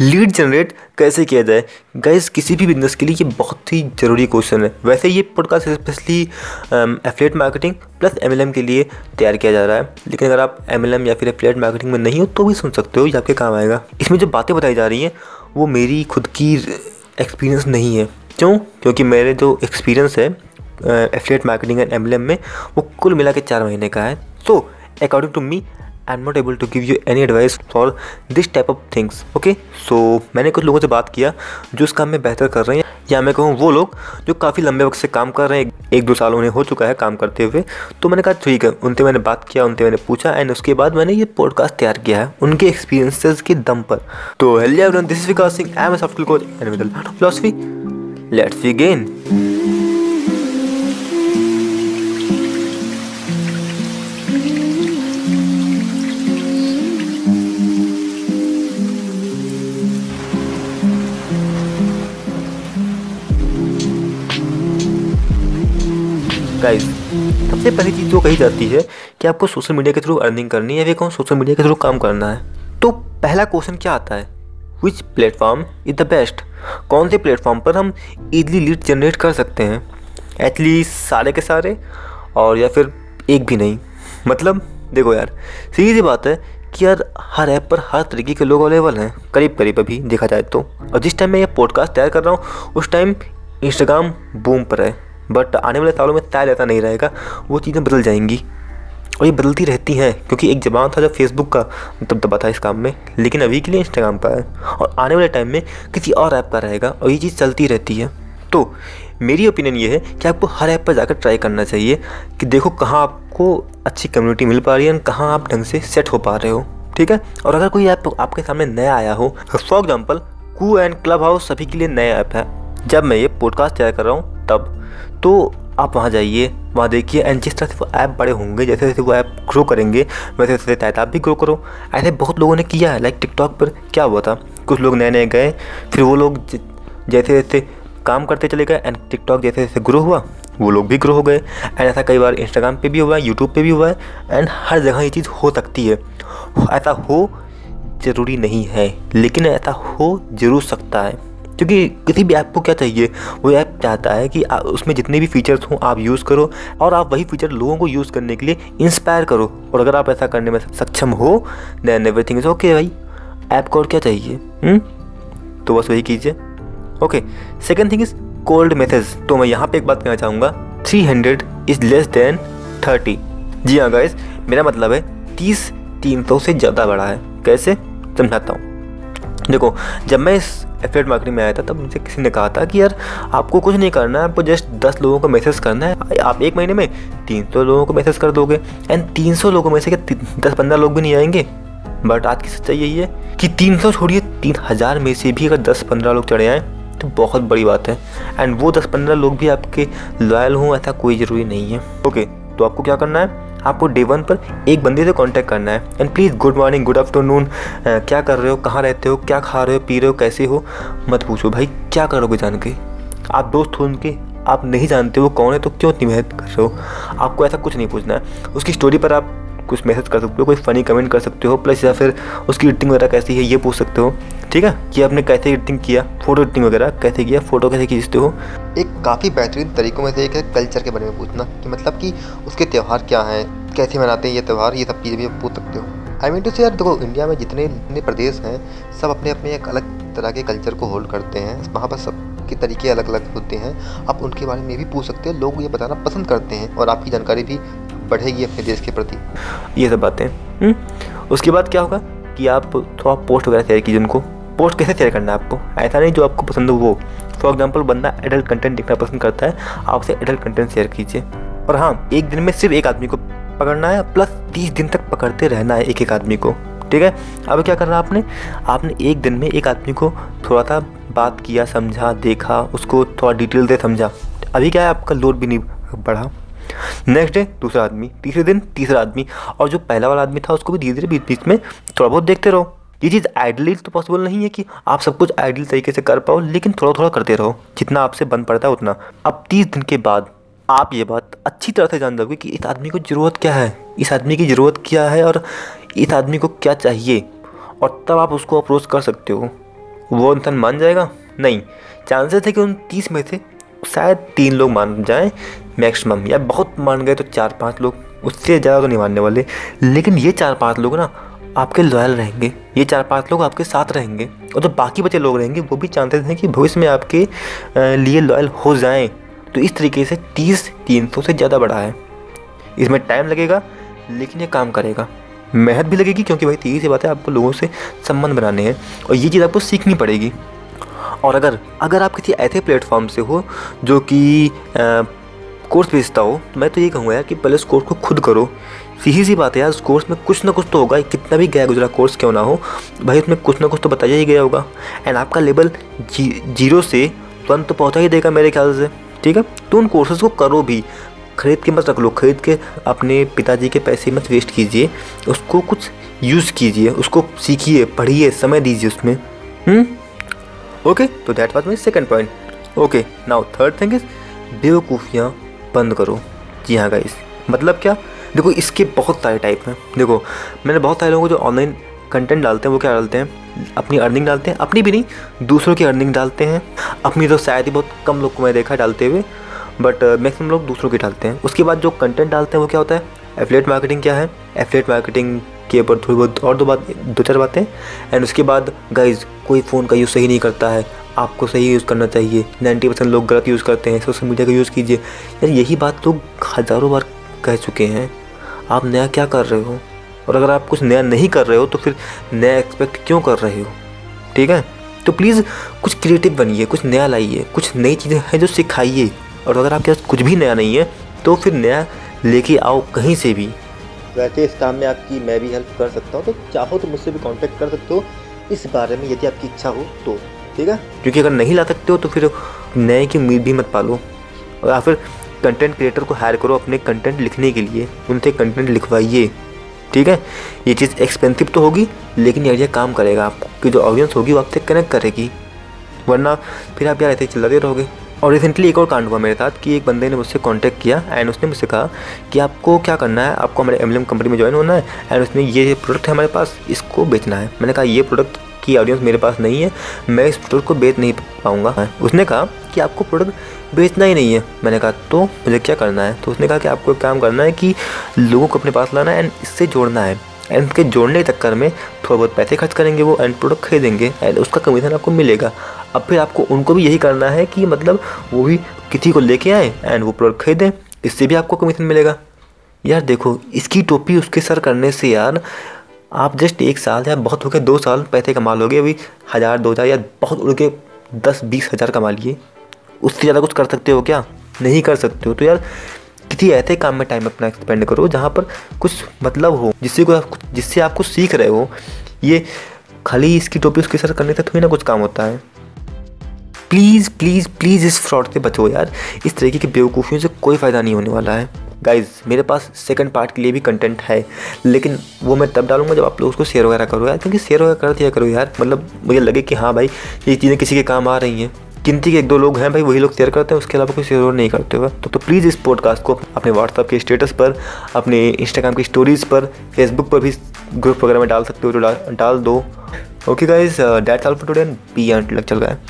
Lead generate कैसे किया जाए। गाइस किसी भी बिजनेस के लिए ये बहुत ही ज़रूरी क्वेश्चन है। वैसे ये podcast specially affiliate marketing plus MLM के लिए तैयार किया जा रहा है, लेकिन अगर आप MLM या फिर एफिलिएट मार्केटिंग में नहीं हो तो भी सुन सकते हो, ये आपके काम आएगा। इसमें जो बातें बताई जा रही हैं वो मेरी खुद की एक्सपीरियंस नहीं है। क्यों? क्योंकि मेरे जो एक्सपीरियंस है एफिलिएट मार्केटिंग एंड MLM में वो कुल मिला के 4 महीने का है। So according to me I am not able to give you any advice for this type of things. Okay, so मैंने कुछ लोगों से बात किया जो इस काम में बेहतर कर रहे हैं, या मैं कहूँ वो लोग जो काफ़ी लंबे वक्त से काम कर रहे हैं, 1-2 साल उन्हें हो चुका है काम करते हुए। तो मैंने कहा ठीक है, उनसे मैंने बात किया, उनसे मैंने पूछा एंड उसके बाद मैंने ये पॉडकास्ट तैयार किया है उनके एक्सपीरियंसेस के दम पर। तो hello everyone, this is Vikas Singh, I am a software coach and with a lot of philosophy. Let's begin. Guys सबसे पहली चीज़ जो कही जाती है कि आपको सोशल मीडिया के थ्रू अर्निंग करनी है या फिर सोशल मीडिया के थ्रू काम करना है, तो पहला क्वेश्चन क्या आता है, which platform is the best. कौन से प्लेटफॉर्म पर हम ईजिली लीड जनरेट कर सकते हैं? एटलीस्ट सारे के सारे, और या फिर एक भी नहीं। मतलब देखो यार, सीधी बात है कि यार हर ऐप पर हर तरीके के लोग अवेलेबल हैं करीब करीब अभी देखा जाए तो। और जिस टाइम मैं ये पॉडकास्ट तैयार कर रहा हूँ उस टाइम इंस्टाग्राम बूम पर है, बट आने वाले सालों में शायद ऐसा नहीं रहेगा, वो चीज़ें बदल जाएंगी। और ये बदलती रहती हैं, क्योंकि एक जमाना था जब फेसबुक का दबदबा था इस काम में, लेकिन अभी के लिए इंस्टाग्राम का है और आने वाले टाइम में किसी और ऐप का रहेगा, और ये चीज़ चलती रहती है। तो मेरी ओपिनियन ये है कि आपको हर ऐप पर जाकर ट्राई करना चाहिए कि देखो कहाँ आपको अच्छी कम्युनिटी मिल पा रही है और कहाँ आप ढंग से सेट हो पा रहे हो, ठीक है। और अगर कोई ऐप आपके सामने नया आया हो, for example Koo and Clubhouse सभी के लिए नया ऐप है, जब मैं ये पॉडकास्ट तैयार कर रहा हूँ तब, तो आप वहाँ जाइए, वहाँ देखिए एंड जिस तरह से वो ऐप बड़े होंगे, जैसे जैसे वो ऐप ग्रो करेंगे वैसे वैसे शायद आप भी ग्रो करो। ऐसे बहुत लोगों ने किया है, लाइक टिकटॉक पर क्या हुआ था, कुछ लोग नए नए गए, फिर वो लोग जैसे जैसे काम करते चले गए एंड टिकटॉक जैसे जैसे ग्रो हुआ वो लोग भी ग्रो हो गए। एंड ऐसा कई बार इंस्टाग्राम पे भी हुआ है, यूट्यूब पे भी हुआ है, एंड हर जगह ये चीज़ हो सकती है। ऐसा हो ज़रूरी नहीं है, लेकिन ऐसा हो ज़रूर सकता है, क्योंकि किसी भी ऐप को क्या चाहिए, वो ऐप चाहता है कि उसमें जितने भी फीचर्स हों आप यूज़ करो और आप वही फीचर लोगों को यूज़ करने के लिए इंस्पायर करो। और अगर आप ऐसा करने में सक्षम हो देन एवरीथिंग इज ओके भाई, ऐप को और क्या चाहिए। तो बस वही कीजिए। Okay, second thing is cold message. तो मैं यहाँ पे एक बात कहना चाहूँगा, 300 इज़ लेस देन 30। जी हाँ गाइस, मेरा मतलब है 30 300 से ज़्यादा बड़ा है। कैसे, समझाता हूँ। देखो जब मैं इस एफिलिएट मार्केटिंग में आया था तब मुझे किसी ने कहा था कि यार आपको कुछ नहीं करना है, आपको जस्ट 10 लोगों को मैसेज करना है, आप एक महीने में 300 लोगों को मैसेज कर दोगे एंड 300 लोगों में से क्या 10-15 लोग भी नहीं आएंगे। बट आज की सच्चाई यही है कि 300 छोड़िए 3000 में से भी अगर 10-15 लोग चढ़े आएँ तो बहुत बड़ी बात है, एंड वो 10-15 लोग भी आपके लॉयल हों ऐसा कोई ज़रूरी नहीं है। ओके, तो आपको क्या करना है, आपको day 1 पर एक बंदे से कांटेक्ट करना है and please good morning, good afternoon, क्या कर रहे हो, कहाँ रहते हो, क्या खा रहे हो, पी रहे हो, कैसे हो, मत पूछो भाई, क्या करोगे जान के। आप दोस्त हो उनके, आप नहीं जानते वो कौन है तो क्यों इतनी मेहनत कर रहे हो। आपको ऐसा कुछ नहीं पूछना है। उसकी स्टोरी पर आप कुछ मैसेज कर सकते हो, कोई फ़नी कमेंट कर सकते हो, प्लस या फिर उसकी एडिटिंग वगैरह कैसी है ये पूछ सकते हो, ठीक है, कि आपने कैसे एडिटिंग किया, फ़ोटो एडिटिंग वगैरह कैसे किया, फ़ोटो कैसे खींचते हो। एक काफ़ी बेहतरीन तरीक़ों में से एक है कल्चर के बारे में पूछना, कि मतलब कि उसके त्यौहार क्या हैं, कैसे मनाते हैं ये त्यौहार, ये सब चीज़ें भी आप पूछ सकते हो। आई मीन टू से यार देखो, इंडिया में जितने प्रदेश हैं सब अपने अपने एक अलग तरह के कल्चर को होल्ड करते हैं, वहाँ पर सब के तरीके अलग अलग होते हैं, आप उनके बारे में भी पूछ सकते हो, लोग ये बताना पसंद करते हैं और आपकी जानकारी भी बढ़ेगी अपने देश के प्रति, ये सब बातें। उसके बाद क्या होगा कि आप थोड़ा पोस्ट वगैरह शेयर कीजिए उनको। पोस्ट कैसे शेयर करना है आपको, ऐसा नहीं जो आपको पसंद हो वो, फॉर एग्जाम्पल बंदा एडल्ट कंटेंट देखना पसंद करता है, आप उसे एडल्ट कंटेंट शेयर कीजिए। और हाँ, एक दिन में सिर्फ एक आदमी को पकड़ना है, प्लस 30 दिन तक पकड़ते रहना है एक एक आदमी को, ठीक है। अब क्या करना है आपने एक दिन में एक आदमी को थोड़ा सा बात किया, समझा, देखा, उसको थोड़ा डिटेल से समझा, अभी क्या है आपका लोड भी नहीं बढ़ा। नेक्स्ट डे दूसरा आदमी, तीसरे दिन तीसरा आदमी, और जो पहला वाला आदमी था उसको भी धीरे धीरे बीच बीच में थोड़ा बहुत देखते रहो। ये चीज़ आइडली तो पॉसिबल नहीं है कि आप सब कुछ आइडल तरीके से कर पाओ, लेकिन थोड़ा थोड़ा करते रहो जितना आपसे बन पड़ता है उतना। अब 30 दिन के बाद आप ये बात अच्छी तरह से जान जाओगे कि इस आदमी को ज़रूरत क्या है, इस आदमी की ज़रूरत क्या है और इस आदमी को क्या चाहिए, और तब आप उसको अप्रोच कर सकते हो। वो इंसान मान जाएगा? नहीं, चांसेस है कि उन 30 में से शायद 3 लोग मान जाएं मैक्सिमम, या बहुत मान गए तो 4-5 लोग, उससे ज़्यादा तो नहीं मानने वाले। लेकिन ये 4-5 लोग ना आपके लॉयल रहेंगे, ये 4-5 लोग आपके साथ रहेंगे, और जो बाकी बचे लोग रहेंगे वो भी चांसेस हैं कि भविष्य में आपके लिए लॉयल हो जाएं। तो इस तरीके से 300 से ज़्यादा बढ़ा है। इसमें टाइम लगेगा लेकिन ये काम करेगा, मेहनत भी लगेगी, क्योंकि भाई सीधी सी बात है आपको लोगों से संबंध बनाने हैं और ये चीज़ आपको सीखनी पड़ेगी। और अगर आप किसी ऐसे प्लेटफॉर्म से हो जो कि कोर्स बेचता हो, तो मैं तो ये कहूँगा यार कि पहले उस कोर्स को खुद करो। सीधी सी बात है यार, उस कोर्स में कुछ ना कुछ तो होगा, कितना भी गया गुजरा कोर्स क्यों ना हो भाई, उसमें कुछ ना कुछ तो बताया ही गया होगा। एंड आपका लेवल 0 से 1 तो पहुँचा ही देगा मेरे ख्याल से, ठीक है। तो उन कोर्सेज़ को करो भी, ख़रीद के मत रख लो, ख़रीद के अपने पिताजी के पैसे मत वेस्ट कीजिए, उसको कुछ यूज़ कीजिए, उसको सीखिए, पढ़िए, समय दीजिए उसमें। ओके, तो that was my second point. Okay, now third thing is बेवकूफ़ियाँ बंद करो। जी हाँ गाइस, मतलब क्या, देखो इसके बहुत सारे टाइप हैं। देखो मैंने बहुत सारे लोगों को जो ऑनलाइन कंटेंट डालते हैं वो क्या डालते हैं, अपनी अर्निंग डालते हैं, अपनी भी नहीं दूसरों की अर्निंग डालते हैं। अपनी तो शायद ही बहुत कम लोग को मैं देखा डालते हुए, बट मैक्सिमम लोग दूसरों की डालते हैं। उसके बाद जो कंटेंट डालते हैं वो क्या होता है, एफिलिएट मार्केटिंग। क्या है एफिलिएट मार्केटिंग के ऊपर थोड़ी बहुत और दो चार बातें। एंड उसके बाद गाइज कोई फ़ोन का यूज़ सही नहीं करता है, आपको सही यूज़ करना चाहिए। 90% लोग गलत यूज़ करते हैं, सोशल मीडिया का यूज़ कीजिए। यार यही बात लोग हज़ारों बार कह चुके हैं, आप नया क्या कर रहे हो? और अगर आप कुछ नया नहीं कर रहे हो तो फिर नया एक्सपेक्ट क्यों कर रहे हो? ठीक है, तो प्लीज़ कुछ क्रिएटिव बनिए, कुछ नया लाइए, कुछ नई चीज़ें हैं जो सिखाइए। और अगर आपके पास कुछ भी नया नहीं है तो फिर नया लेके आओ कहीं से भी। वैसे इस काम में आपकी मैं भी हेल्प कर सकता हूँ, तो चाहो तो मुझसे भी कांटेक्ट कर सकते हो इस बारे में, यदि आपकी इच्छा हो तो, ठीक है। क्योंकि अगर नहीं ला सकते हो तो फिर नए की उम्मीद भी मत पालो। और या फिर कंटेंट क्रिएटर को हायर करो अपने कंटेंट लिखने के लिए, उनसे कंटेंट लिखवाइए, ठीक है। ये चीज़ एक्सपेंसिव तो होगी लेकिन यार ये काम करेगा, आपकी जो ऑडियंस होगी वो आपसे कनेक्ट करेगी, वरना फिर आप यार ऐसे चलाते रहोगे। और रिसेंटली एक और कांड हुआ मेरे साथ कि एक बंदे ने मुझसे कांटेक्ट किया एंड उसने मुझसे कहा कि आपको क्या करना है, आपको हमारे MLM कंपनी में ज्वाइन होना है एंड उसमें ये प्रोडक्ट है हमारे पास, इसको बेचना है। मैंने कहा ये प्रोडक्ट की ऑडियंस मेरे पास नहीं है, मैं इस प्रोडक्ट को बेच नहीं पाऊँगा। उसने कहा कि आपको प्रोडक्ट बेचना ही नहीं है। मैंने कहा तो मुझे क्या करना है? तो उसने कहा कि आपको एक काम करना है कि लोगों को अपने पास लाना है एंड इससे जोड़ना है, एंड उसके जोड़ने के चक्कर में थोड़ा बहुत पैसे खर्च करेंगे वो एंड प्रोडक्ट खरीदेंगे एंड उसका कमीशन आपको मिलेगा। अब फिर आपको उनको भी यही करना है कि मतलब वो भी किसी को लेके आए एंड वो प्रोडक्ट खरीदें, इससे भी आपको कमीशन मिलेगा। यार देखो इसकी टोपी उसके सर करने से यार आप जस्ट 1 साल या बहुत हो गया 2 साल पैसे कमा लोगे, अभी 1000-2000 या बहुत उड़ के 10-20 हज़ार कमा लिए, उससे ज़्यादा कुछ कर सकते हो क्या? नहीं कर सकते हो। तो यार किसी ऐसे काम में टाइम अपना एक्सपेंड करो जहाँ पर कुछ मतलब हो, जिससे आप कुछ सीख रहे हो। ये खाली इसकी टोपी उसके सर करने से थोड़ी ना कुछ काम होता है। प्लीज़ प्लीज़ प्लीज़ इस फ्रॉड से बचो यार, इस तरीके की बेवकूफ़ियों से कोई फ़ायदा नहीं होने वाला है। गाइज़ मेरे पास सेकंड पार्ट के लिए भी कंटेंट है, लेकिन वो मैं तब डालूंगा जब आप लोग उसको शेयर वगैरह करो यार, क्योंकि शेयर वगैरह कर दिया करो यार, मतलब मुझे लगे कि हाँ भाई ये चीज़ें किसी के काम आ रही हैं। गिनती के 1-2 लोग हैं भाई, वही लोग शेयर करते हैं, उसके अलावा कोई शेयर नहीं करते हुआ। तो प्लीज़ इस पॉडकास्ट को अपने WhatsApp के स्टेटस पर, अपने Instagram की स्टोरीज़ पर, Facebook पर भी ग्रुप वगैरह में डाल सकते हो तो डाल दो। Okay guys, that's all for today and be and लग चल गए।